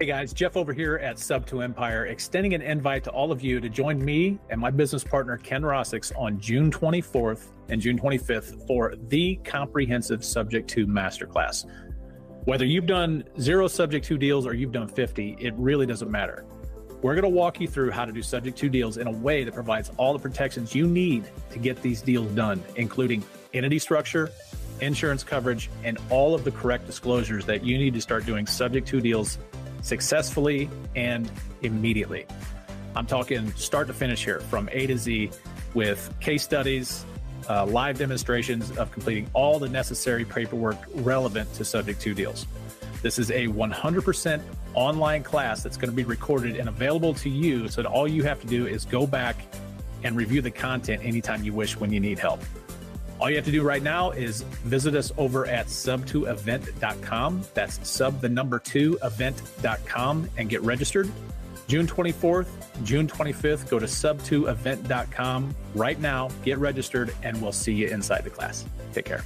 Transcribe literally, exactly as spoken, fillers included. Hey guys, Jeff over here at Sub two Empire, extending an invite to all of you to join me and my business partner, Ken Rosicks, on June twenty-fourth and June twenty-fifth for the comprehensive Subject-To Masterclass. Whether you've done zero Subject-To deals or you've done fifty, it really doesn't matter. We're gonna walk you through how to do Subject-To deals in a way that provides all the protections you need to get these deals done, including entity structure, insurance coverage, and all of the correct disclosures that you need to start doing Subject-To deals successfully and immediately. I'm talking start to finish here, from A to Z, with case studies, uh, live demonstrations of completing all the necessary paperwork relevant to Subject-To deals. This is a one hundred percent online class that's going to be recorded and available to you, so that all you have to do is go back and review the content anytime you wish when you need help. All you have to do right now is visit us over at sub two event dot com. That's sub the number two event dot com and get registered. June twenty-fourth, June twenty-fifth, go to sub two event dot com right now, get registered, and we'll see you inside the class. Take care.